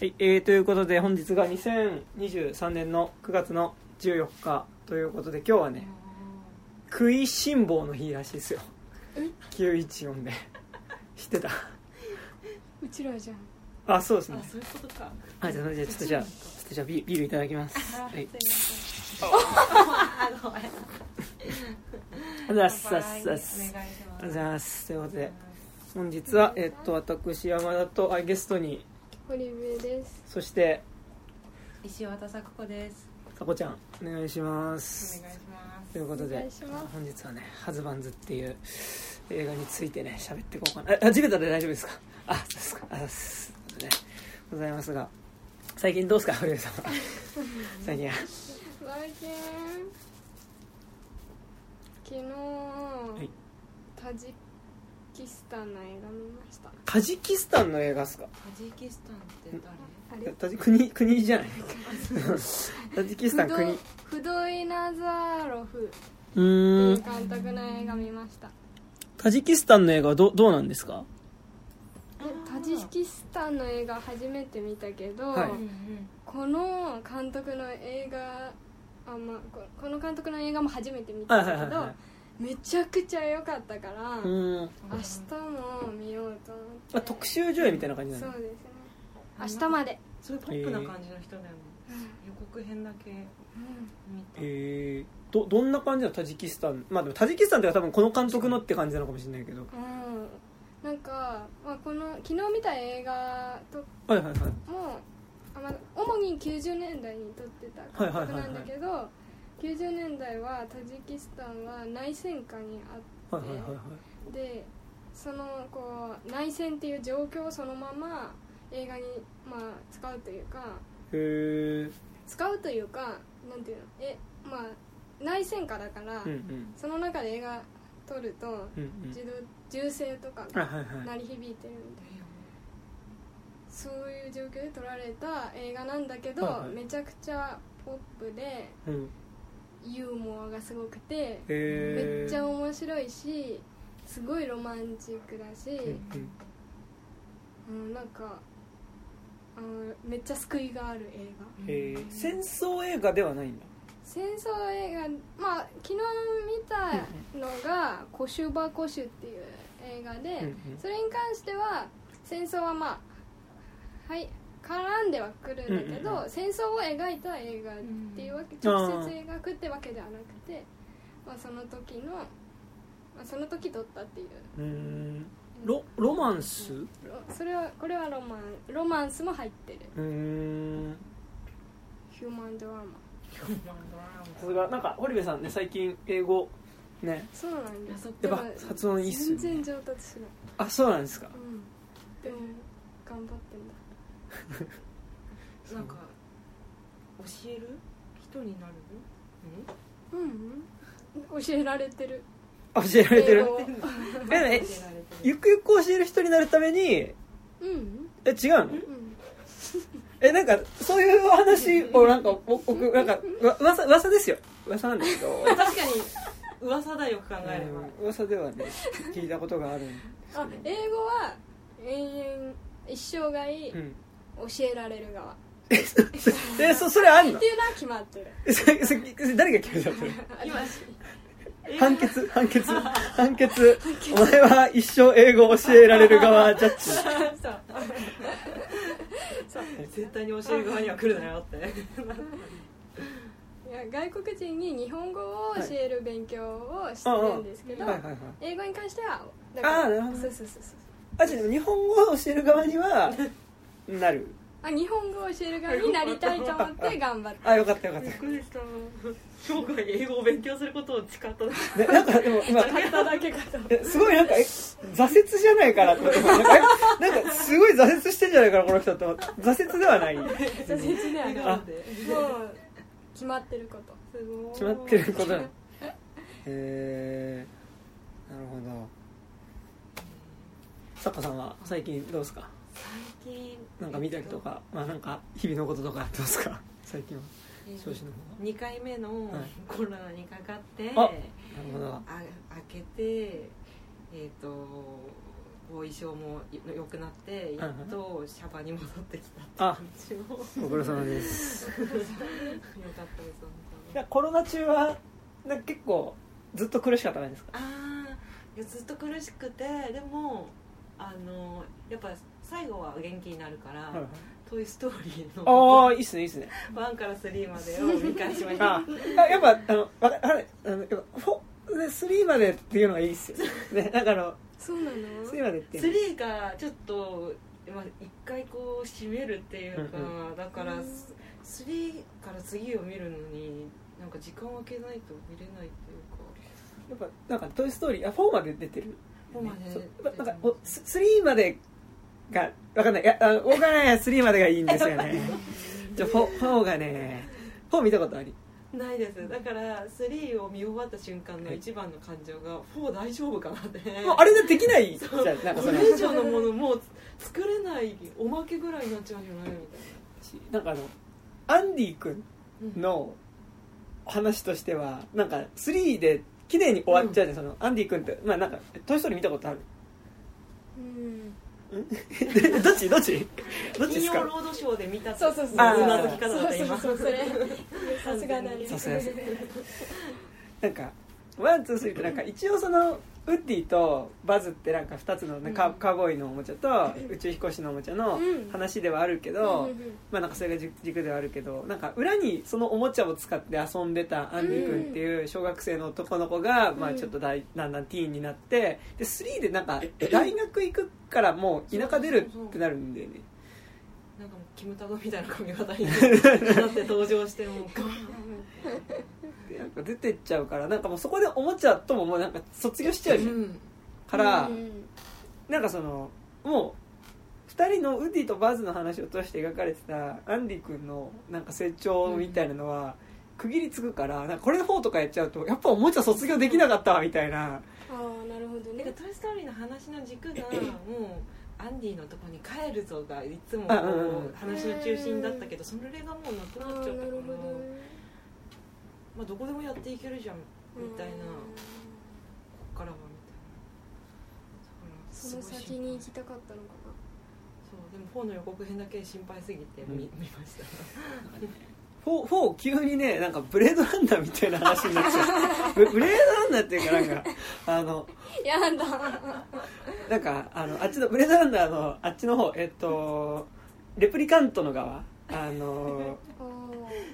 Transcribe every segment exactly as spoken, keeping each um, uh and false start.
はい、えー、ということで本日がにせんにじゅうさんねんのくがつのじゅうよっかということで、今日はね食いしん坊の日らしいですよ。きゅういちよんで知ってた？うちらじゃん。あ、そうですね。あ、そういうことか。あ、じゃあじゃあちょっとじゃあちょっとじゃあビールいただきます。はい。あごめん。あざっすあざっすあざっすということで本日はえっと私山田とゲストに堀部です。そして石渡さこです。さこちゃんお願いします。お願いします。ということで本日はねハズバンズっていう映画についてね喋っていこうかな。初めてで大丈夫ですか？あ、そうですか。あ、そうね。ございますが、最近どうですか堀部さんは？最近は。最近昨日、はい、タジキスタンの映画見ました。タジキスタンの映画ですか？タジキスタンって誰？あれ？タジ国国じゃない。タジキスタン国。フドイナザーロフという監督の映画見ました。タジキスタンの映画は ど, どうなんですか？タジキスタンの映画初めて見たけど、はい、この監督の映画あ、まあ、この監督の映画も初めて見たけど、はいはいはいはい、めちゃくちゃ良かったからうん明日も見ようと思って。あ、特集上映みたいな感じなの？そうですね、明日まで。それポップな感じの人だよね、えー、予告編だけ見た、うん、えー、ど, どんな感じなのタジキスタン？まあでもタジキスタンって多分この監督のって感じなのかもしれないけど、うん、なんか、まあ、この昨日見た映画とも、はいはいはい、あまあ、主にきゅうじゅうねんだいに撮ってた監督なんだけど、はいはいはいはい、きゅうじゅうねんだいはタジキスタンは内戦下にあって、はいはいはいはい、でそのこう内戦っていう状況をそのまま映画に、まあ、使うというか、へ使うというかなんていうのえ、まあ、内戦下だから、うんうん、その中で映画撮ると、うんうん、自動銃声とかが鳴り響いてるみたいな、はいはい、そういう状況で撮られた映画なんだけど、はいはい、めちゃくちゃポップで、うん、ユーモアがすごくて、えー、めっちゃ面白いしすごいロマンチックだし、うんうんうん、なんかあのめっちゃ救いがある映画、えー、戦争映画ではないんだ。戦争映画、まあ昨日見たのがコシュバコシュっていう映画で、うんうん、それに関しては戦争はまあはい絡んではくるんだけど、うんうん、戦争を描いた映画っていうわけ、うん、直接描くってわけではなくて、まあ、その時の、まあ、その時撮ったっていう、うーん ロ, ロマンス？それはこれはロマンロマンスも入ってる、うーん、ヒューマンドラマ。なんか堀部さんね最近英語ね、そうなんです。やっぱ発音いいっすよね。全然上達しない。あ、そうなんですか、うん、でも頑張ってんだなんか教える人になるの？うん、うん、教えられてる教えられてるえゆくゆく教える人になるために、うん、え違うの？うんうんえ、なんかそういう話をなんか僕なんか噂噂ですよ。噂なんですけど。確かに噂だよく考えれば、うん。噂ではね聞いたことがあるんですけど。あ、英語は永遠一生涯、うん、教えられる側。え、そそれあんの？っていうのは決まってる。誰が決めちゃってる？今判決判決判決お前は一生英語を教えられる側ジャッジ。そうそう絶対に教える側には来るなよっていや外国人に日本語を教える勉強をしてるんですけど、はい、英語に関してはだからあ、そうそうそうそう。あ、じゃあ日本語を教える側にはなるあ、日本語を教える側になりたいと思って頑張ってあ、よかったよかった今日英語を勉強することを誓っただけ、ね、なんかでも今だけかすごいなんか挫折じゃないかなと思ってなんか、なんかすごい挫折してるんじゃないかなこの人って思って挫折ではない挫折ではないもう決まってることすごい決まってることへえー、なるほど。サッカさんは最近どうですか？最近なんか見たりとか、まあ、なんか日々のこととかどうですか？最近は調子の方がにかいめのコロナにかかって、はい、あ、なるほど。あ、明けてえっ、ー、と衣装も良くなってやっとシャバに戻ってきたって感じを。ご苦労様です。良かったです本当に。コロナ中はなんか結構ずっと苦しかったんですか？ああ、ずっと苦しくて、でもあのやっぱ最後は元気になるから。うん、トイストーリーのあーいいっすねいいっすねワンからスリーまでを見返しましたああやっぱあのわかあのやっぱフォーでスリーまでっていうのがいいっすよね。なんかあのそうなのスリーまでってスリーがちょっとまあ一回こう締めるっていうか、うんうん、だからスリーから次を見るのになんか時間を空けないと見れないっていうか、やっぱなんかトイストーリーあフォーまで出てる、フォーまで出てる、なんかスリーまでが分かんない、いやあの僕はねスリーまでがいいんですよねじゃあ フォー, フォーがねフォー見たことありないです。だからスリーを見終わった瞬間の一番の感情が、はい、フォー大丈夫かなってあれでできないじゃん、なんかそれ以上のものもう作れないおまけぐらいになっちゃうんじゃないみたいな。なんかあのアンディ君の話としては、うん、なんかスリーで綺麗に終わっちゃうじゃん、うん、そのアンディ君ってまあなんかトイストーリー見たことある？うんどっちどっちどっちですか？金曜ロードショーで見た。そうそうそう。ああ、今の聞かなかった今。そうそうそう。さすがだね。さすがです。なんかワンツースリーってなんか一応そのウッディとバズってなんかふたつの、ね、うん、カーボーイのおもちゃと宇宙飛行士のおもちゃの話ではあるけど、うん、まあなんかそれが軸ではあるけど、なんか裏にそのおもちゃを使って遊んでたアンディ君っていう小学生の男の子が、うん、まあちょっとだいだんだんティーンになってでスリーでなんか大学行くからもう田舎出るってなるんだよね。なんかもうキムタクみたいな髪型になって登場してもうガーンなんか出てっちゃうから、なんかもうそこでおもちゃとももうなんか卒業しちゃうじゃん、うん、から、うん、なんかそのもうふたりのウッディとバズの話を通して描かれてたアンディ君のなんか成長みたいなのは区切りつくから、なんかこれでフォーとかやっちゃうとやっぱおもちゃ卒業できなかったみたいな、うん、ああなるほどね。なんかトイストーリーの話の軸がもうアンディのとこに帰るぞがいつもこう話の中心だったけど、それがもうなくなっちゃったから、まあ、どこでもやっていけるじゃんみたいな、ここからはみたいな、その先に行きたかったのかな。そうでもフォーの予告編だけ心配すぎて 見,、うん、見ましたフォー, フォー急にねなんかブレードランナーみたいな話になっちゃうブレードランナーっていうかなんかあのやだなんかあのあっちのブレードランナーのあっちの方えっとレプリカントの側あの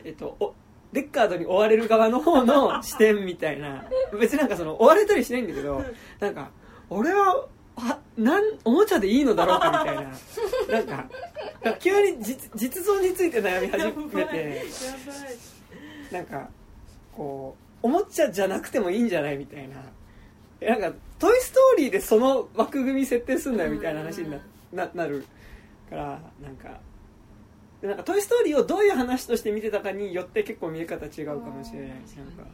えっとおデッカードに追われる側の方の視点みたいな別になんかその追われたりしないんだけどなんか俺はあなんおもちゃでいいのだろうかみたいななんか急に 実, 実像について悩み始めてやばいやばいなんかこうおもちゃじゃなくてもいいんじゃないみたいななんかトイストーリーでその枠組み設定すんだよみたいな話に な, な, なるからなんかなんかトイストーリーをどういう話として見てたかによって結構見え方違うかもしれない。なんか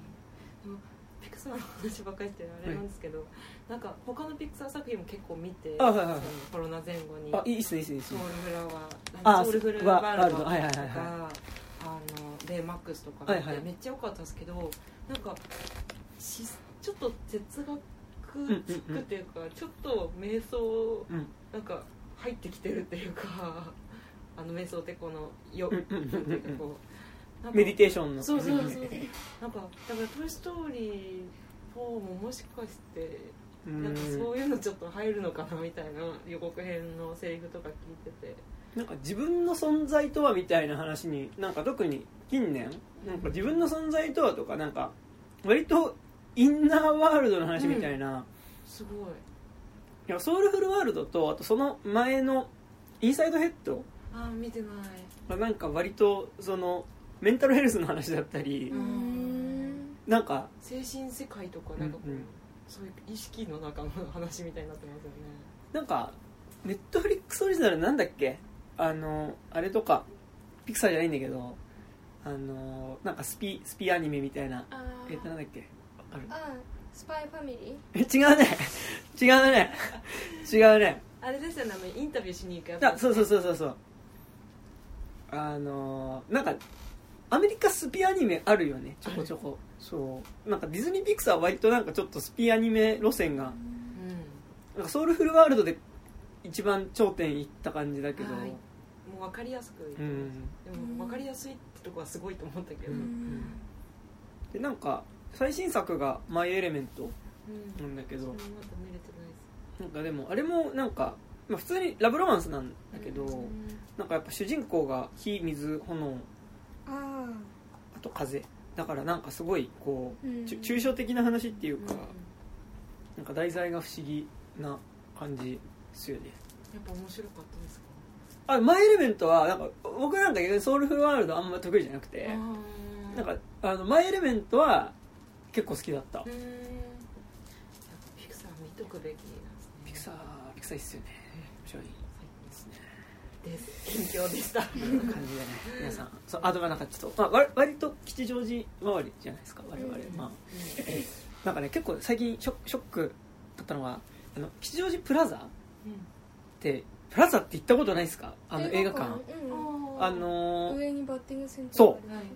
ピクサーの話ばっかりしてるあれなんですけど、はい、なんか他のピクサー作品も結構見て、はいはい、コロナ前後にあいいですねいいですねソウルフラワーワールドとか、はいはいはい、あのベイマックスとか、はいはい、めっちゃ良かったですけどなんかしちょっと哲学つくっていうか、うんうんうん、ちょっと瞑想なんか入ってきてるっていうかあの瞑想ってこのよなんていうかこう。うんうんうんメディテーションのそうそうそうなんかだからトイストーリーフォーももしかしてなんかそういうのちょっと入るのかなみたいな予告編のセリフとか聞いててなんか自分の存在とはみたいな話になんか特に近年なんか自分の存在とはとかなんか割とインナーワールドの話みたいな、うん、すごい、 いやソウルフルワールドとあとその前のインサイドヘッドあー見てないなんか割とそのメンタルヘルスの話だったり、うんなんか精神世界とかなんかこう、うんうん、そういう意識の中の話みたいになってますよね。なんかネットフリックスオリジナルなんだっけあのあれとかピクサーじゃないんだけどあのなんかスピスピアニメみたいなえっとなんだっけわかる？あ、スパイファミリー？違うね違うね違うねあれですよねインタビューしに行くやつ、ね、あそうそうそうそうそうあのなんかアメリカスピアニメあるよねちょこちょこそうなんかディズニーピクサーは割となんかちょっとスピアニメ路線が、うん、なんかソウルフルワールドで一番頂点いった感じだけど、はい、もう分かりやすく言ってます、うん、でも分かりやすいってとこはすごいと思ったけど、うん、でなんか最新作がマイエレメントなんだけど、うん、まだ見れてないです。なんかでもあれもなんか、まあ、普通にラブロマンスなんだけど、うん、なんかやっぱ主人公が火水炎 あ, あと風だからなんかすごいこう、うん、抽象的な話っていうか、うん、なんか題材が不思議な感じですよね。やっぱ面白かったですか？あ、マイエレメントはなんか僕なんかソウルフルワールドあんま得意じゃなくて、なんかあのマイエレメントは結構好きだった。うーん、やっぱピクサー見とくべきなんですね。ピクサー、ピクサーいいっすよね。面白いですね。です。勉強でした。感じでね、皆さん。そうあとはなんかちょっと、まあ、割, 割と吉祥寺周りじゃないですか。我々、まあ、なんかね結構最近ショック、ショックだったのはあの吉祥寺プラザってプラザって行ったことないですか？あの映画館。うん、あのー、上にバッティングセンター。そう。ないない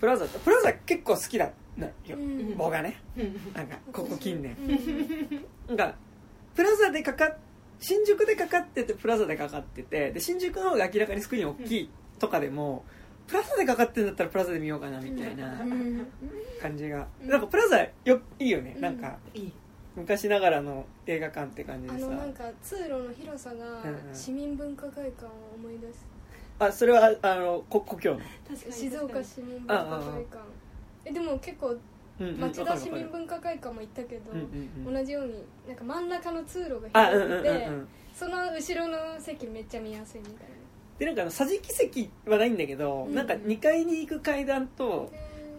プラザプラザ結構好きだ。うん、僕がね、なんかここ近年、うん、なんかプラザでかかっ新宿でかかっててプラザでかかっててで新宿の方が明らかにスクリーン大きいとかでも、うん、プラザでかかってんだったらプラザで見ようかなみたいな感じが、うん、なんかプラザよいいよね、うん、なんかいい昔ながらの映画館って感じでさあのなんか通路の広さが市民文化会館を思い出す、うん、あそれはあの故郷の静岡市民文化会館えでも結構町田市民文化会館も行ったけど、うんうんうん、同じようになんか真ん中の通路が広くて、うんうんうんうん、その後ろの席めっちゃ見やすいみたいなでなんかあの桟敷席はないんだけど、うんうん、なんかにかいに行く階段と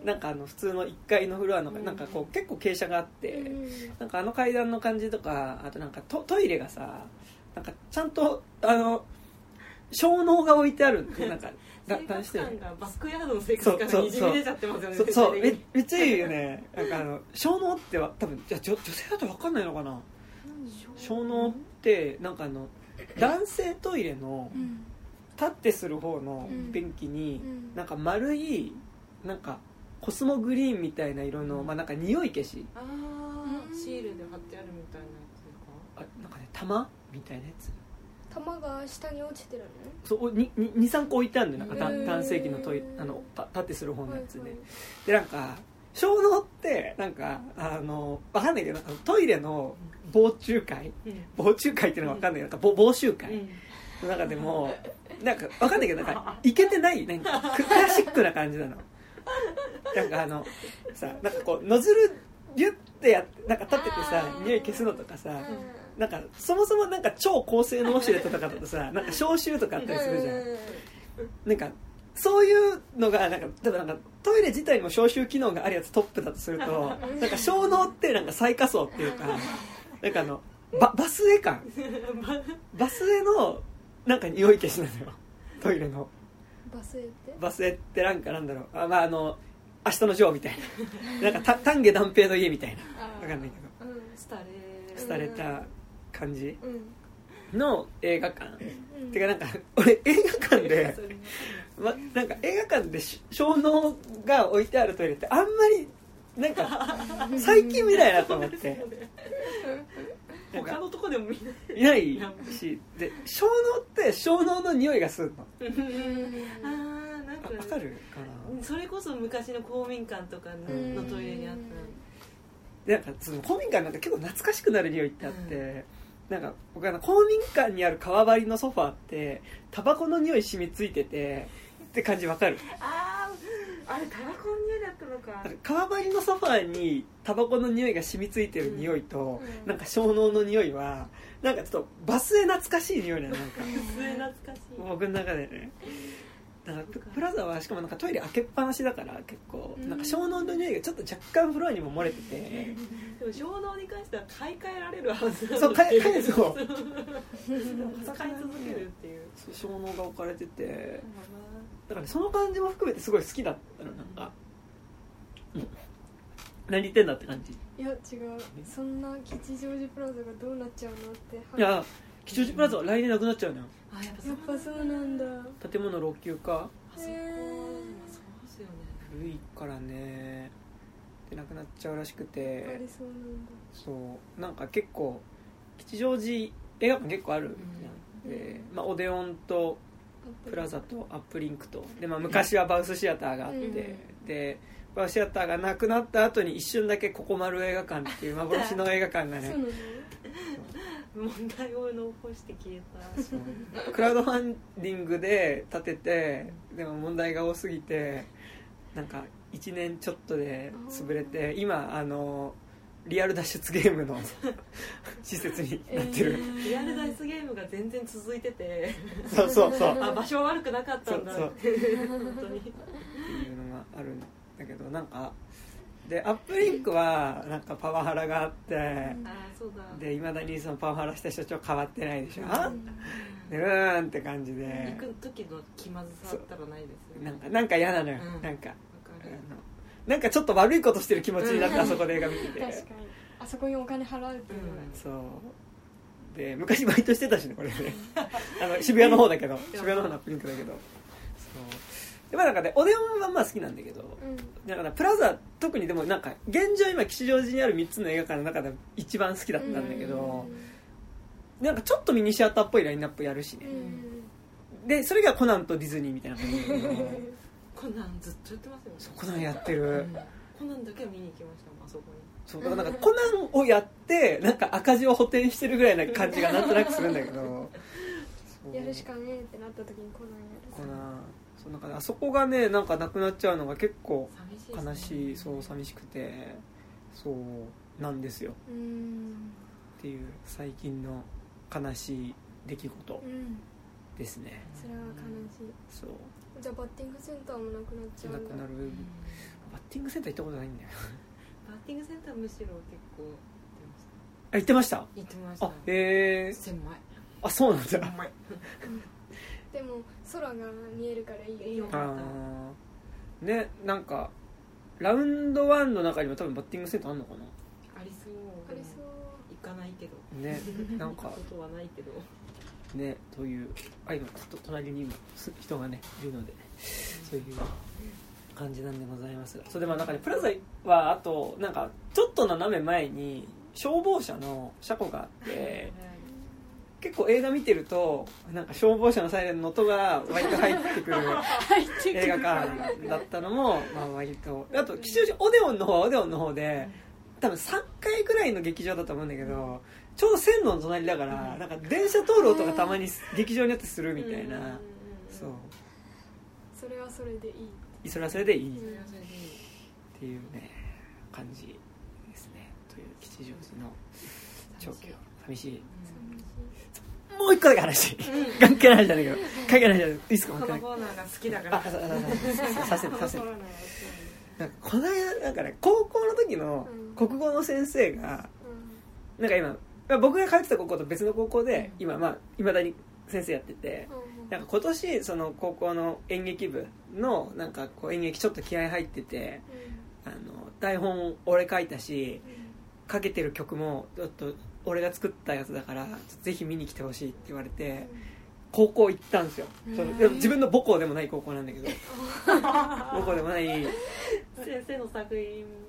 なんかあの普通のいっかいのフロアの、うん、なんかこう結構傾斜があって、うんうん、なんかあの階段の感じとかあとなんか ト, トイレがさなんかちゃんとあの小脳が置いてあるんでなんか生活感がバックヤードの生活感がにじみ出ちゃってますよねそうそうそうそう め, めっちゃいいよねなんかあの小脳っては多分じゃ 女, 女性だと分かんないのかな小脳ってなんかあの男性トイレの立ってする方の便器になんか丸いなんかコスモグリーンみたいな色のまあなんか匂い消しあーシールで貼ってあるみたいなやつかあなんかね玉みたいなやつ玉が下に落ちてるねそうにさんこ置いてあるんだよなんか男性器のトイあの立ってする方のやつで、はいはい、でなんか小脳ってなんかあの分かんないけどトイレの防虫会、うん、防虫会っていうのは分かんないけど、うん、防臭会の中でも、うん、なんか分かんないけどなんかイケてないなんかクラシックな感じなのなんかあのさなんかこうノズルギュッてやってなんか立っててさ匂い消すのとかさなんかそもそもなんか超高性能ウォシュレットとかだとさなんか消臭とかあったりするじゃんなんかそういうのがなんか例えばなんかトイレ自体にも消臭機能があるやつトップだとするとなんか小脳ってなんか最下層っていうかなんかあの バ, バスエ感バスエのなんか匂い消しなのよトイレのバスエってバスエってなんかなんだろうあまああの明日のジョーみたいななんか丹下段平の家みたいな分かんないけど、うん、廃れた感じの映画館、うん、てかなんか俺映画館で、ま、なんか映画館で小脳が置いてあるトイレってあんまりなんか最近見ないなと思って他のとこでも見ないしで小脳って小脳の匂いがするのあなんか分かるかなそれこそ昔の公民館とか の, のトイレにあったなんかその公民館なんか結構懐かしくなる匂いってあって、うんなんか僕は公民館にある革張りのソファーってタバコの匂い染みついててって感じわかるああれタバコの匂いだったのか革張りのソファーにタバコの匂いが染みついてる匂いと、うん、なんか小脳の匂いはなんかちょっとバスへ懐かしい匂いなのなんかバスへ懐かしい僕の中でねだからプラザはしかもなんかトイレ開けっぱなしだから結構なんか小脳の匂いがちょっと若干フロアにも漏れてて、うん、でも小脳に関しては買い替えられるはずなのでそう買いそう使い続けるっていう小脳が置かれててだから、ね、その感じも含めてすごい好きだったのなんか、うん、何言ってんだって感じいや違うそんな吉祥寺プラザがどうなっちゃうのっていや吉祥寺プラザは来年なくなっちゃうのよあやっぱそうなんだ建物老朽化あそこ、そうですよね古いからねでなくなっちゃうらしくてありそうなんだそうなんか結構吉祥寺映画館結構あるじゃん、うんでまあ、オデオンとプラザとアップリンクとで、まあ、昔はバウスシアターがあって、うん、でバウスシアターがなくなった後に一瞬だけココ丸映画館っていう幻の映画館がね問題を残して消えたクラウドファンディングで建ててでも問題が多すぎてなんかいちねんちょっとで潰れて今あのリアル脱出ゲームの施設になってる、えー、リアル脱出ゲームが全然続いててそうそうそうあ場所は悪くなかったんだそうそう本当にっていうのがあるんだけどなんかでアップリンクはなんかパワハラがあって、うん、あそうだで未だにそのパワハラした所長変わってないでしょ、うん、でうーんって感じで行く時の気まずさったらないですよ、ね、なんかなんか嫌なのよ、うん、なんかあのなんかちょっと悪いことしてる気持ちになって、うん、あそこで映画見てて確かにあそこにお金払うっていう、うん、そうで昔バイトしてたしねこれねあの渋谷の方だけど渋谷の方のアップリンクだけどそうでまあなんかねオデオンはまあ好きなんだけど、うん、だからプラザ特にでもなんか現状今吉祥寺にあるみっつの映画館の中で一番好きだったんだけど、うん、なんかちょっとミニシアターっぽいラインナップやるしね、うん、でそれがコナンとディズニーみたいな感じでコナンずっとやってますよね。そうコナンやってる、うん、コナンだけ見に行きましたもんあそこにそうだからなんかコナンをやってなんか赤字を補填してるぐらいな感じがなんとなくするんだけどやるしかねえってなった時にコナンやるコナンそうなんか、ね、あそこがねなんかなくなっちゃうのが結構悲しい、寂しいですね、そう寂しくてそうなんですようーんっていう最近の悲しい出来事ですね、うん、それは悲しいそうじゃあバッティングセンターもなくなっちゃうんだなくなる、うん、バッティングセンター行ったことないんだよバッティングセンターむしろ結構行ってましたあ行ってました行ってましたあへえ狭いあそうなんだ狭いでも空が見えるからいいよかったねなんかラウンドワンの中にも多分バッティングセンターあるのかなありそうありそう行かないけどねなんかことはないけどね、というあ今隣にも人が、ね、いるのでそういう感じなんでございますがそれでまあなんか、ね、プラザはあとなんかちょっと斜め前に消防車の車庫があって結構映画見てるとなんか消防車のサイレンの音が割と入ってくる映画館だったのもまあ割とあと吉祥寺オデオンの方はオデオンの方で多分さんかいぐらいの劇場だと思うんだけどちょうど線路の隣だから、うん、なんか電車通る音がたまに劇場によってするみたいな、うん、そうそれはそれでいいそれはそれでいい、うん、っていうね感じですねという吉祥寺の状況寂しい、うん、もう一個だけ話、うん、関係ないじゃないけど関係ないじゃないですかこのコーナーが好きだからさせてさせてなんかこの間なんかね高校の時の国語の先生が、うん、なんか今僕が通ってた高校と別の高校で今まあ未だに先生やっててなんか今年その高校の演劇部のなんかこう演劇ちょっと気合い入っててあの台本俺書いたしかけてる曲もちょっと俺が作ったやつだからぜひ見に来てほしいって言われて高校行ったんですよその自分の母校でもない高校なんだけど母校でもない先生の作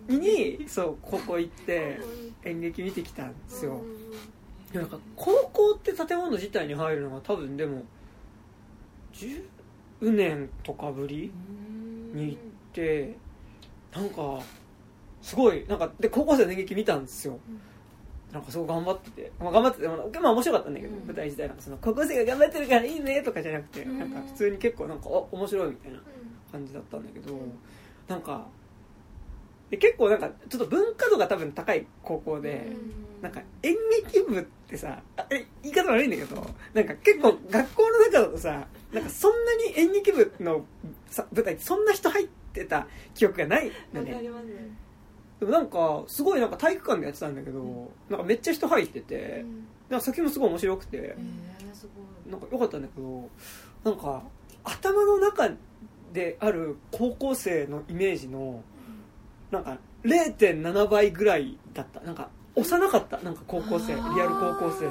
品にそう高校行って演劇見てきたんですよなんか高校って建物自体に入るのが多分でもじゅうねんとかぶりに行ってなんかすごいなんかで高校生の演劇見たんですよなんかすごい頑張ってて、まあ、頑張っててもまあ面白かったんだけど、うん、舞台自体なんかその高校生が頑張ってるからいいねとかじゃなくて、うん、なんか普通に結構なんかお面白いみたいな感じだったんだけど、うん、なんかで結構なんかちょっと文化度が多分高い高校で、うん、なんか演劇部ってさえ言い方悪いんだけどなんか結構学校の中だとさなんかそんなに演劇部のさ舞台そんな人入ってた記憶がないのね。わかりますねでもなんかすごいなんか体育館でやってたんだけど、うん、なんかめっちゃ人入ってて、うん、なんか先もすごい面白くて、えー、すごいなんか良かったんだけどなんか頭の中である高校生のイメージのなんか れいてんなな 倍ぐらいだったなんか幼かったなんか高校生リアル高校生、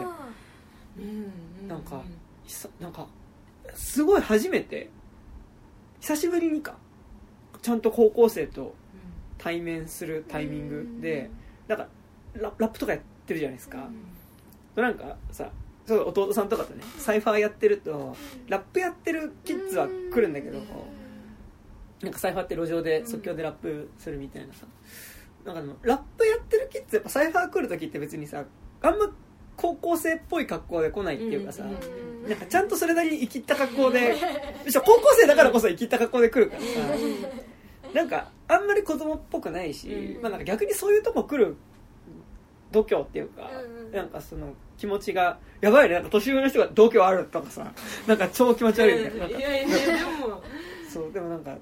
うん、なんかなんかすごい初めて久しぶりにかちゃんと高校生と対面するタイミングでなんか ラ, ラップとかやってるじゃないですか、うん、なんかさそう弟さんとかとねサイファーやってるとラップやってるキッズは来るんだけど、なんかサイファーって路上で即興でラップするみたいなさ、なんかでもラップやってるキッズやっぱサイファー来る時って別にさあんま高校生っぽい格好で来ないっていうかさ、なんかちゃんとそれなりに生きった格好で高校生だからこそ生きった格好で来るからさ、なんかあんまり子供っぽくないし、まあなんか逆にそういうとこ来る度胸っていうか、なんかその気持ちがやばいね、なんか年上の人が度胸あるとかさ、なんか超気持ち悪いみたいな。いやいやいやでもそうでもなんか、うん、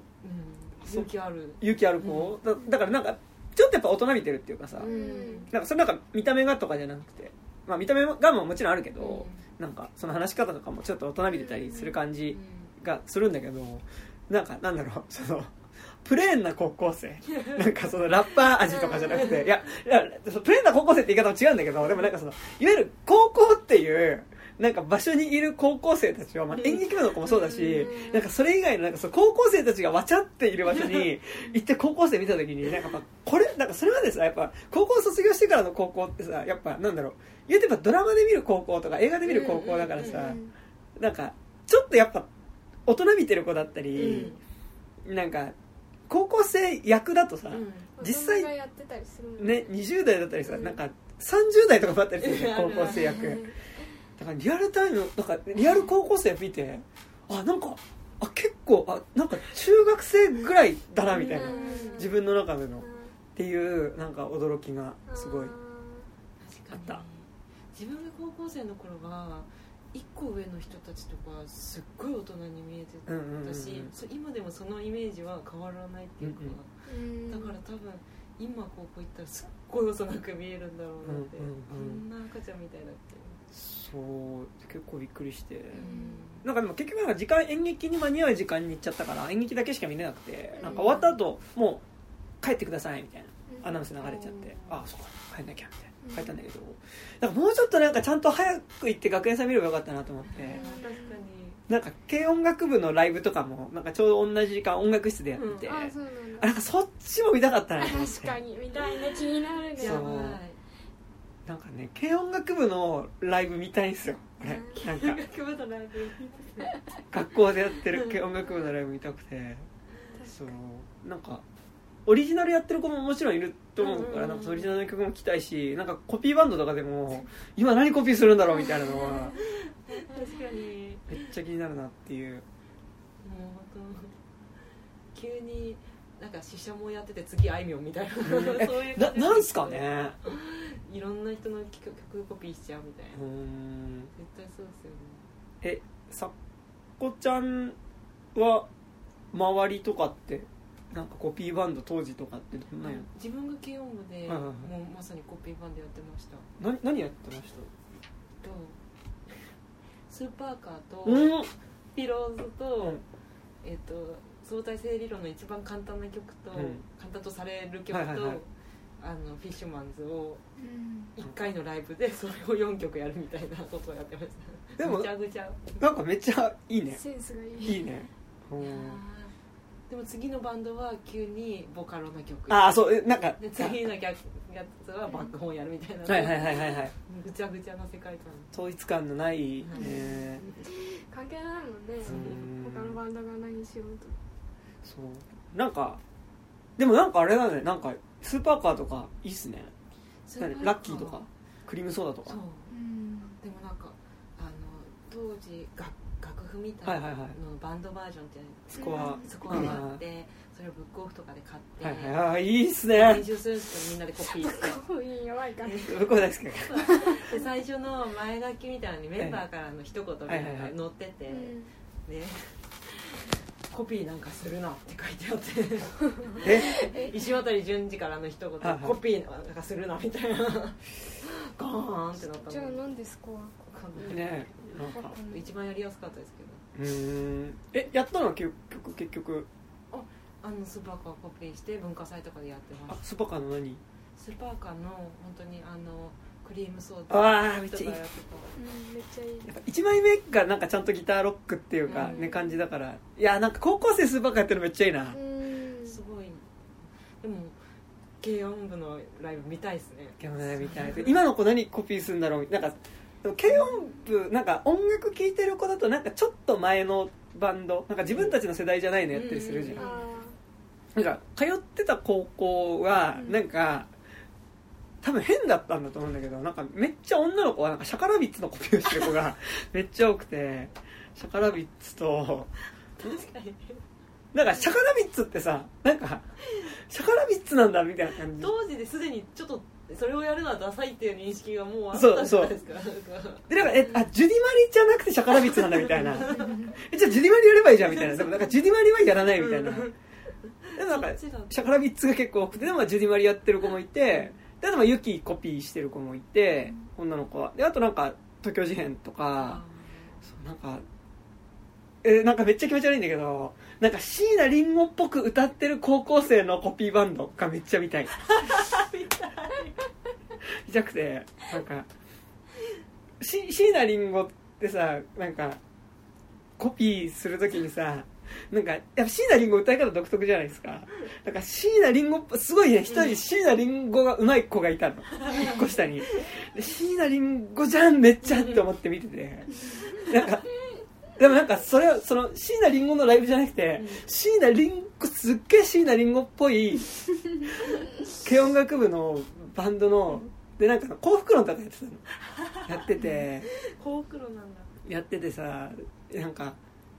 勇気ある勇気ある子、うん、だ, だからなんかちょっとやっぱ大人びてるっていうかさ、うん、なんかそれなんか見た目がとかじゃなくて、まあ見た目がももちろんあるけど、うん、なんかその話し方とかもちょっと大人びてたりする感じがするんだけど、なんかなんだろうその。プレーンな高校生なんかそのラッパー味とかじゃなくていや、いやプレーンな高校生って言い方も違うんだけど、でもなんかそのいわゆる高校っていうなんか場所にいる高校生たちは、まあ、演劇部の子もそうだし、なんかそれ以外のなんかその高校生たちがわちゃっている場所に行って高校生見た時になんかこれなんかそれまでさやっぱ高校卒業してからの高校ってさやっぱなんだろう言うてばドラマで見る高校とか映画で見る高校だからさ、なんかちょっとやっぱ大人見てる子だったり、なんか高校生役だとさ、うん、実際やってたりするね、にじゅう代だったりさ、うん、なんかさんじゅうだいとかもあったりするじゃん、高校生役だからリアルタイムなんかリアル高校生見てあなんかあ結構あなんか中学生ぐらいだなみたいな、うん、自分の中での、うん、っていうなんか驚きがすごいあった。自分が高校生の頃は一個上の人たちとかすっごい大人に見えてたし、うんうんうん、今でもそのイメージは変わらないっていうか、うんうん、だから多分今高校行ったらすっごい幼く見えるんだろうなって、うんうんうん、こんな赤ちゃんみたいだって、そう結構びっくりして、うん、なんかでも結局なんか時間演劇に間に合う時間に行っちゃったから演劇だけしか見れなくて、なんか終わった後もう帰ってくださいみたいなアナウンス流れちゃって、うん、ああそうか帰んなきゃみたいな書いたんだけど、なんかもうちょっとなんかちゃんと早く行って学園祭見ればよかったなと思って、確かになんか軽音楽部のライブとかもなんかちょうど同じ時間音楽室でやってて、うん、あ そ, う な, あなんかそっちも見たかったなと思って、確かに見たいね、気になるね、やばいなんかね軽音楽部のライブ見たいんですよ俺、うん、なんか軽音楽部のライブ学校でやってる軽音楽部のライブ見たくて、うん、そうなんかオリジナルやってる子ももちろんいると思うから、なんかオリジナルの曲も聴きたいし、なんかコピーバンドとかでも今何コピーするんだろうみたいなのは確かにめっちゃ気になるなっていう。もう本当急になんか試写もやってて次あいみょんみたいな、うん、そういう感じなんすかねいろんな人の曲コピーしちゃうみたいな、うーん絶対そうですよね。えさこちゃんは周りとかってなんかコピーバンド当時とかってどんなや、自分が軽音部で、はいはいはい、もうまさにコピーバンドやってました。な何やってました？とスーパーカーと、うん、ピローズと、うん、えー、と相対性理論の一番簡単な曲と、うん、簡単とされる曲と、はいはいはい、あのフィッシュマンズをいっかいのライブでそれをよんきょくやるみたいなことをやってました。でもぐちゃぐちゃなんかめっちゃいいね、センスがいいいいね。でも次のバンドは急にボカロの曲、ああそうなんかで次のやつはバックホンやるみたいな、はいはいはいはいはい、ぐちゃぐちゃな世界観、統一感のない、はい、えー、関係ないもんね、他のバンドが何しようと。そうなんかでもなんかあれだね、なんかスーパーカーとかいいっすね、ラッキーとかクリームソーダとか、そう、うん、でもなんかあの当時楽楽譜みたいなのバンドバージョンってスコアがあって、それをブックオフとかで買って、はいはい、あいいっすね、練習するんですけどみんなでコピーしてブックオフ弱いからブックオフですけど最初の前書きみたいなのにメンバーからの一言みたいなのが載ってて、はいはいはい、でコピーなんかするなって書いてあってえ石渡淳二からの一言、はいはい、コピーなんかするなみたいなガーンってなったの。じゃあ何ですかね、なんか一番やりやすかったですけど、うーん、えやったの結局、結局ああのスーパーカーコピーして文化祭とかでやってます。あスーパーカーの何、スーパーカーの本当にあのクリームソーダ、あめっちゃいい、うん、めっちゃいい、やっぱいちまいめがなんかちゃんとギターロックっていうか、うん、ね感じだから、いやなんか高校生スーパーカーやってるのめっちゃいいな、うん、すごい。でも軽音部のライブ見たいですね、軽音部のライブ見たい今の子何コピーするんだろう、なんかでも軽音部なんか音楽聴いてる子だとなんかちょっと前のバンドなんか自分たちの世代じゃないのやったりするじゃん、うんうん、なんか通ってた高校はなんか、うん、多分変だったんだと思うんだけどなんかめっちゃ女の子はなんかシャカラビッツのコピーをしてる子がめっちゃ多くてシャカラビッツと確かになんかシャカラビッツってさなんかシャカラビッツなんだみたいな感じ当時ですでにちょっとそれをやるのはダサいっていう認識がもうあったじゃないですか。そうそうでなんかえあジュディマリじゃなくてシャカラビッツなんだみたいなえじゃあジュディマリやればいいじゃんみたいなでもなんかジュディマリはやらないみたいなでもなんかシャカラビッツが結構多くてでもジュディマリやってる子もいてであとまあユキコピーしてる子もいて女の子はであとなんか東京事変とかそうなんかえー、なんかめっちゃ気持ち悪いんだけどなんか椎名林檎っぽく歌ってる高校生のコピーバンドがめっちゃ見たい見たい見たくてなんか椎名林檎ってさなんかコピーするときにさなんかやっぱ椎名林檎歌い方独特じゃないですかなんか椎名林檎すごいね一人椎名林檎が上手い子がいたのいっこ下にで椎名林檎じゃんめっちゃって思って見ててなんかでもなんかそれはその椎名林檎のライブじゃなくて、うん、椎名林檎すっげえ椎名林檎っぽい軽音楽部のバンドのでなんか幸福論とかやってたのやってて幸福論なんだやっててさなんか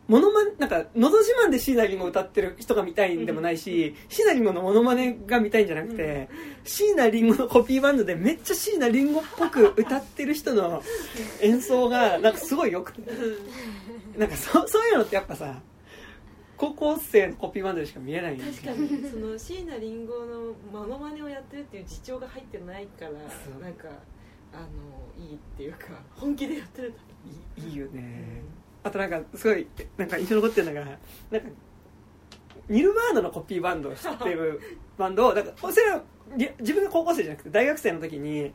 モノマネなんかのど自慢で椎名林檎歌ってる人が見たいんでもないし、うん、椎名林檎のモノマネが見たいんじゃなくて、うん、椎名林檎のコピーバンドでめっちゃ椎名林檎っぽく歌ってる人の演奏がなんかすごい良くて。なんか そ, そういうのってやっぱさ高校生のコピーバンドでしか見えないんですよ。確かにその椎名林檎のモノマネをやってるっていう自重が入ってないからなんかあのいいっていうか本気でやってるい い, いいよね、うん、あとなんかすごいなんか印象残ってるのがなんかニルバーナのコピーバンドを知ってるバンドをなんかそれは自分が高校生じゃなくて大学生の時に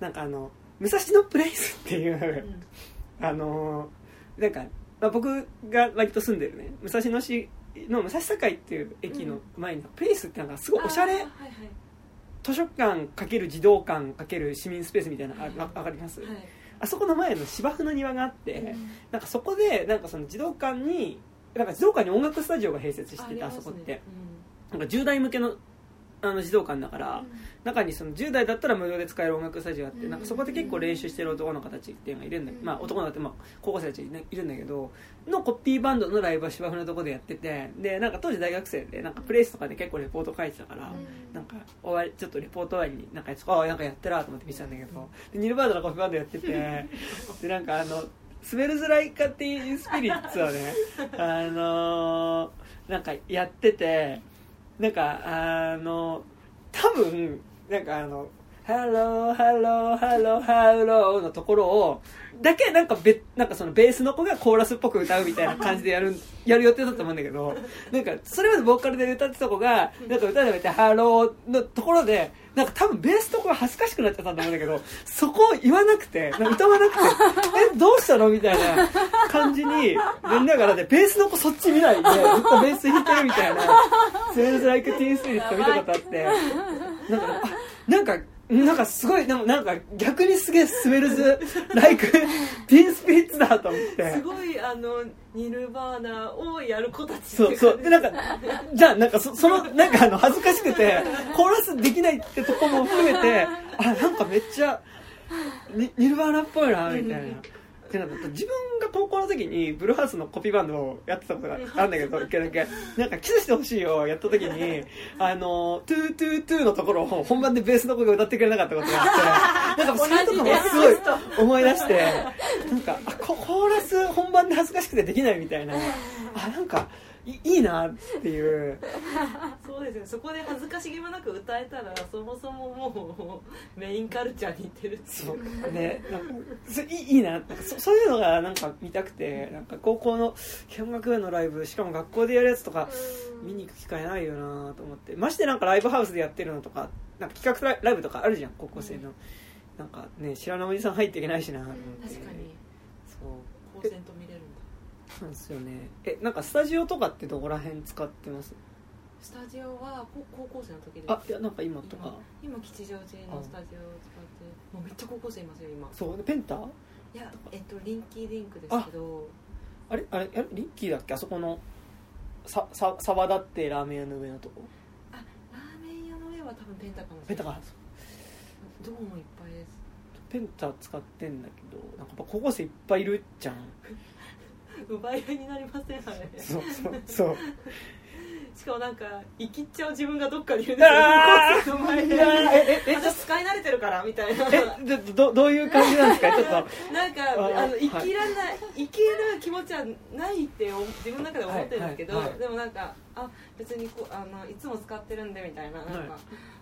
なんかあの武蔵野プレイスっていう、うん、あのなんかまあ、僕が割と住んでるね武蔵野市の武蔵境っていう駅の前に、うん、プレイスってなんかすごいおしゃれ、はいはい、図書館×児童館×市民スペースみたいなの、はい、分かります、はい、あそこの前の芝生の庭があって、うん、なんかそこでなんかその児童館になんか児童館に音楽スタジオが併設してて あ,、ね、あそこって、うん、なんかじゅう代向け の, あの児童館だから、うん、中にそのじゅう代だったら無料で使える音楽スタジオがあって、うん、なんかそこで結構練習してる男の子たちっていうのがいるんだけど、うん、まあ男の子ってまあ高校生たちいるんだけどのコピーバンドのライブは芝生のとこでやっててでなんか当時大学生でなんかプレイスとかで結構レポート書いてたから、うん、なんか終わりちょっとレポート終わりになんかあなんかやってらと思って見てたんだけどでニルバーナのコピーバンドやっててでなんかあの滑るづらい家庭スピリッツをねあのー、なんかやっててなんかあの多分なんかあのハローハローハローハローのところをだけなんかべなんかそのベースの子がコーラスっぽく歌うみたいな感じでやるやる予定だったと思うんだけどなんかそれまでボーカルで歌ってた子がなんか歌でてハローのところでなんか多分ベースの子が恥ずかしくなっちゃったんだと思うんだけどそこを言わなくてなんか歌わなくてえどうしたのみたいな感じになりながらでベースの子そっち見ないでずっとベース弾いてるみたいなセールズライクティーンスピリット見たことあってなんかあなんかなんかすごいなんか逆にすげえスメルズライクティーンスピリッツだと思ってすごいあのニルバーナをやる子たちそうそうでなんかじゃあなんか そ, そのなんかあの恥ずかしくてコーラスできないってとこも含めてあなんかめっちゃニルバーナっぽいなみたいなってなった自分が高校の時にブルーハーツのコピーバンドをやってたことがあるんだけど一回だけなんかキスしてほしいをやった時にあのトゥートゥートゥーのところを本番でベースの子が歌ってくれなかったことがあってなんかそれとかもすごい思い出してなんかあコーラス本番で恥ずかしくてできないみたいなあなんかい, いいなっていうそうですねそこで恥ずかしげもなく歌えたらそもそももうメインカルチャーに似てるっていうそうねなんかそ い, いいなそ, そういうのがなんか見たくてなんか高校の見学園のライブしかも学校でやるやつとか見に行く機会ないよなと思ってましてなんかライブハウスでやってるのとかなんか企画ライブとかあるじゃん高校生の、うん、なんかね知らないおじさん入っていけないしなと思って確かにそう高専と見れるんだそうですよね。え、なんかスタジオとかってどこら辺使ってます？スタジオは高校生の時です。あ、いやなんか今とか。今、今吉祥寺のスタジオを使って、もうめっちゃ高校生いますよ今。そう、ペンタ？いいや、えっと、リンキーリンクですけど、 あ, あれあれリンキーだっけ、あそこのささ沢田ってラーメン屋の上のとこ、あ、ラーメン屋の上は多分ペンタかもしれない、ペンタか、どうもいっぱいです、ペンタ使ってんだけど、なんかやっぱ高校生いっぱいいるじゃん奪い合いになりませんあれ、そうそうそう。しかもなんか生きっちゃう自分がどっかにいるんですよ、高校生の前で、ええ私使い慣れてるからみたいな、え ど, どういう感じなんですかちょっとなんかあの生きらない、はい、生きる気持ちはないって自分の中で思ってるんですけど、はいはいはい、でもなんかあ別にこあのいつも使ってるんでみたいな、なんか、はい、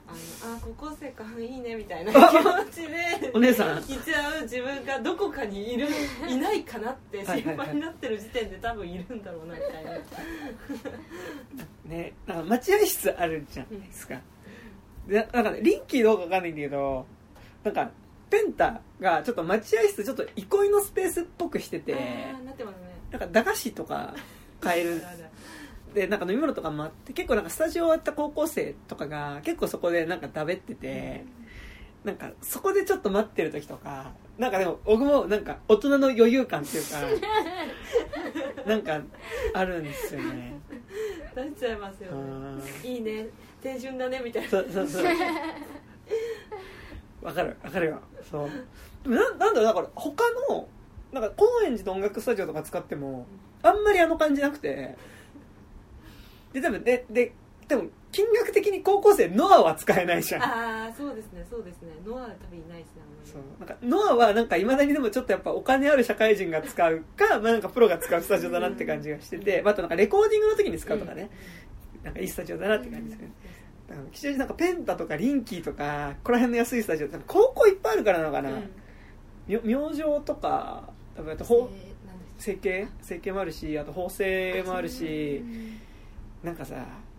あのあ高校生かいいねみたいな気持ちでお姉さん生きちゃう自分がどこかにいるいないかなって心配になってる時点で多分いるんだろうなみたいなね、なんか待合室あるじゃないですか、うん、でなんか、ね、リンキーどうか分かんないんだけど、なんかペンタがちょっと待合室ちょっと憩いのスペースっぽくしてて、あなってます、ね、なんか駄菓子とか買えるで、なんか飲み物とかもあって、結構なんかスタジオ終わった高校生とかが結構そこでなんかだべってて、うん、なんかそこでちょっと待ってる時とか、なんかでも僕もなんか大人の余裕感っていうかなんかあるんですよね、なっちゃいますよね、いいね青春だねみたいな、そうそうそうわかるわかるよ、そう な, なんだろう、だから他のなんか高円寺の音楽スタジオとか使ってもあんまりあの感じなくて、で多分でででも金額的に高校生ノアは使えないじゃん、ああそうですねそうですね、ノアは多分いないですね、そうなんかノアはなんかいまだにでもちょっとやっぱお金ある社会人が使うか、まあなんかプロが使うスタジオだなって感じがしてて、あとなんかレコーディングの時に使うとかね、うん、なんかいいスタジオだなって感じですよね、うん、だから非常になんかペンタとかリンキーとかここら辺の安いスタジオって高校いっぱいあるからなのかな、うん、明星とか多分あと法整形整形もあるし、あと縫製もあるし、なんかさ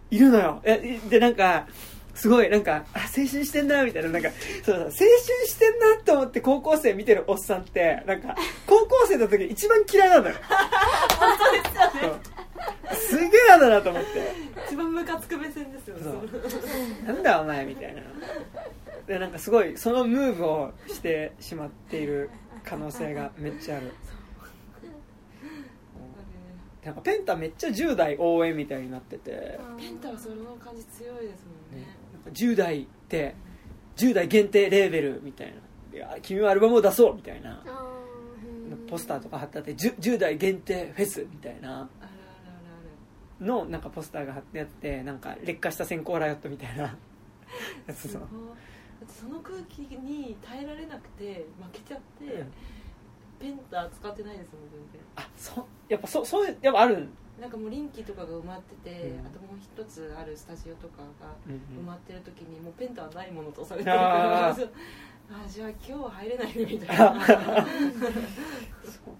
いるのよ、えでなんかすごいなんかあ青春してんなみたい な, なんかそう青春してんなと思って高校生見てるおっさんってなんか高校生の時一番嫌いなのよ本当ですよね、すげえ嫌だなと思って一番ムカつく目線ですよね、なんだお前みたいな、でなんかすごいそのムーブをしてしまっている可能性がめっちゃある、なんかペンタめっちゃじゅう代応援みたいになってて、ペンタはその感じ強いですもん ね, ねなんかじゅう代ってじゅう代限定レーベルみたいな、いや君はアルバムを出そうみたいな、ポスターとか貼ってあって 10, じゅう代限定フェスみたいなのなんかポスターが貼ってあって、なんか劣化した閃光ライオットみたいなやつのその空気に耐えられなくて負けちゃって、うん、ペンタ使ってないですもん全然、あそやっぱそそういうやっぱあるん、なんかもうリンキーとかが埋まってて、うん、あともう一つあるスタジオとかが埋まってる時に、うんうん、もうペンタはないものとされてるから、ああじゃあ今日は入れないみたいなそうで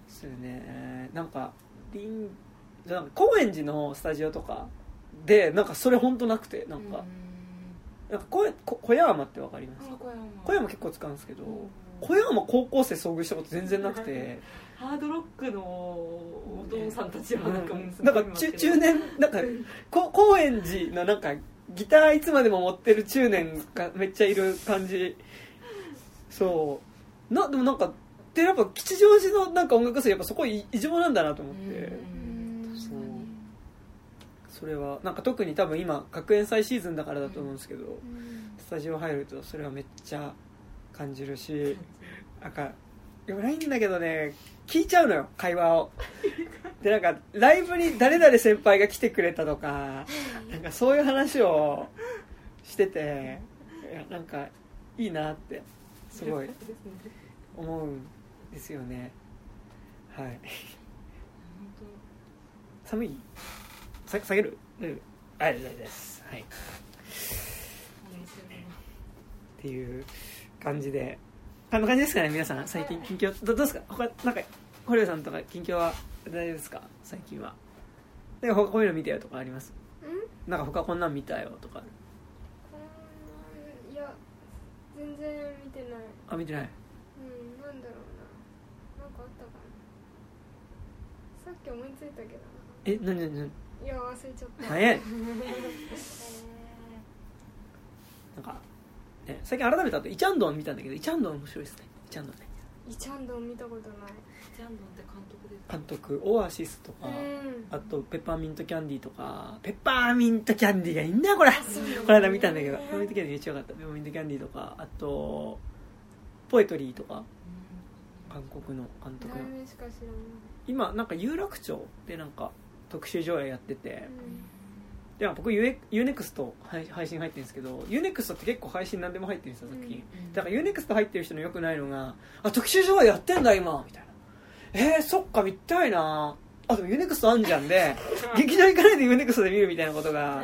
すよね、なんかリンなんか高円寺のスタジオとかでなんかそれ本当なくて、なんかうんなんか 小, 小山ってわかりますか、小 山, 小山結構使うんですけど、小山高校生遭遇したこと全然なくてハードロックのお父さんたちはなんか、うん、なんか 中, 中年なんか高円寺のなんかギターいつまでも持ってる中年がめっちゃいる感じ、そうなでもなんかでやっぱ吉祥寺のなんか音楽祭やっぱそこ異常なんだなと思って、うんそう、それはなんか特に多分今学園祭シーズンだからだと思うんですけど、うん、スタジオ入るとそれはめっちゃ感じるし、なんかよくないんだけどね、聞いちゃうのよ会話をでなんかライブに誰々先輩が来てくれたとか、なんかそういう話をしてて、なんかいいなってすごい思うんですよね、はい寒いさ下げる、うん、ありがとうございます、はい、っていう感じで、あの感じですかね皆さん、最近近況 ど, どうですか、他なんか堀江さんとか近況は大丈夫ですか、最近はなんか他こういうの見たよとかあります、んなんか他こんなん見たよとか、こんなんいや全然見てない、あ見てない、うんなんだろうな、なんかあったかな、さっき思いついたけどな、えなになになに、いや忘れちゃった、早いなんか最近改めてあとイチャンドン見たんだけど、イチャンドン面白いですね、イチャンドンね、イチャンドン見たことない。イチャンドンって監督ですか？監督、オアシスとか、あとペッパーミントキャンディーとか。ペッパーミントキャンディーがいいんだこれ、ね、この間見たんだけど、ペッパーミントキャンディーめっちゃよかった。ペッパーミントキャンディーとか、あとポエトリーとか、韓国の監督の。何しか知らない。今なんか有楽町でなんか特集上映やってて、うん、で僕 ユーネクスト 配信入ってるんですけど、 ユーネクスト って結構配信何でも入ってるんですよ作品、うんうん、だから ユーネクスト 入ってる人の良くないのが、あ、特集上映やってんだ今みたいな、えー、そっか見たいな、あでも ユーネクスト あんじゃんで劇場行かないで ユーネクスト で見るみたいなことが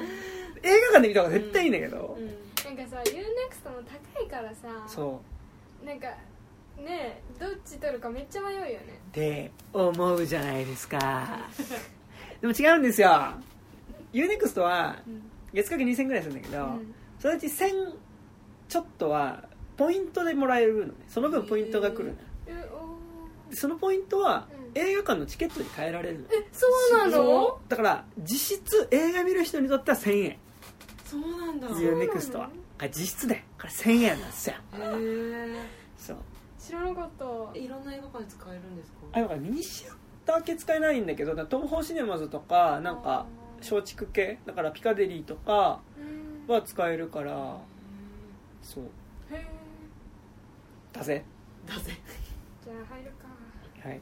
映画館で見た方が絶対いいんだけど、うんうん、なんかさ ユーネクスト も高いからさ、そうなんかねえ、どっち取るかめっちゃ迷うよねって思うじゃないですかでも違うんですよ。 U-ネクスト は月額にせんえんぐらいするんだけど、うん、そのうちせんちょっとはポイントでもらえるのね。その分ポイントが来るの、えーえー、そのポイントは映画館のチケットに変えられるの、うん、え、そうなの？だから実質映画見る人にとってはせんえん。そうなんだ。 U-ネクスト は実質でこれせんえんなんですよ、えー、そう知らなかった。いろんな映画館で使えるんですか？あ、だからミニシアター系使えないんだけど、東宝シネマズとかなんか松竹系だからピカデリーとかは使えるから、うそうへだぜだぜじゃあ入るか。はい。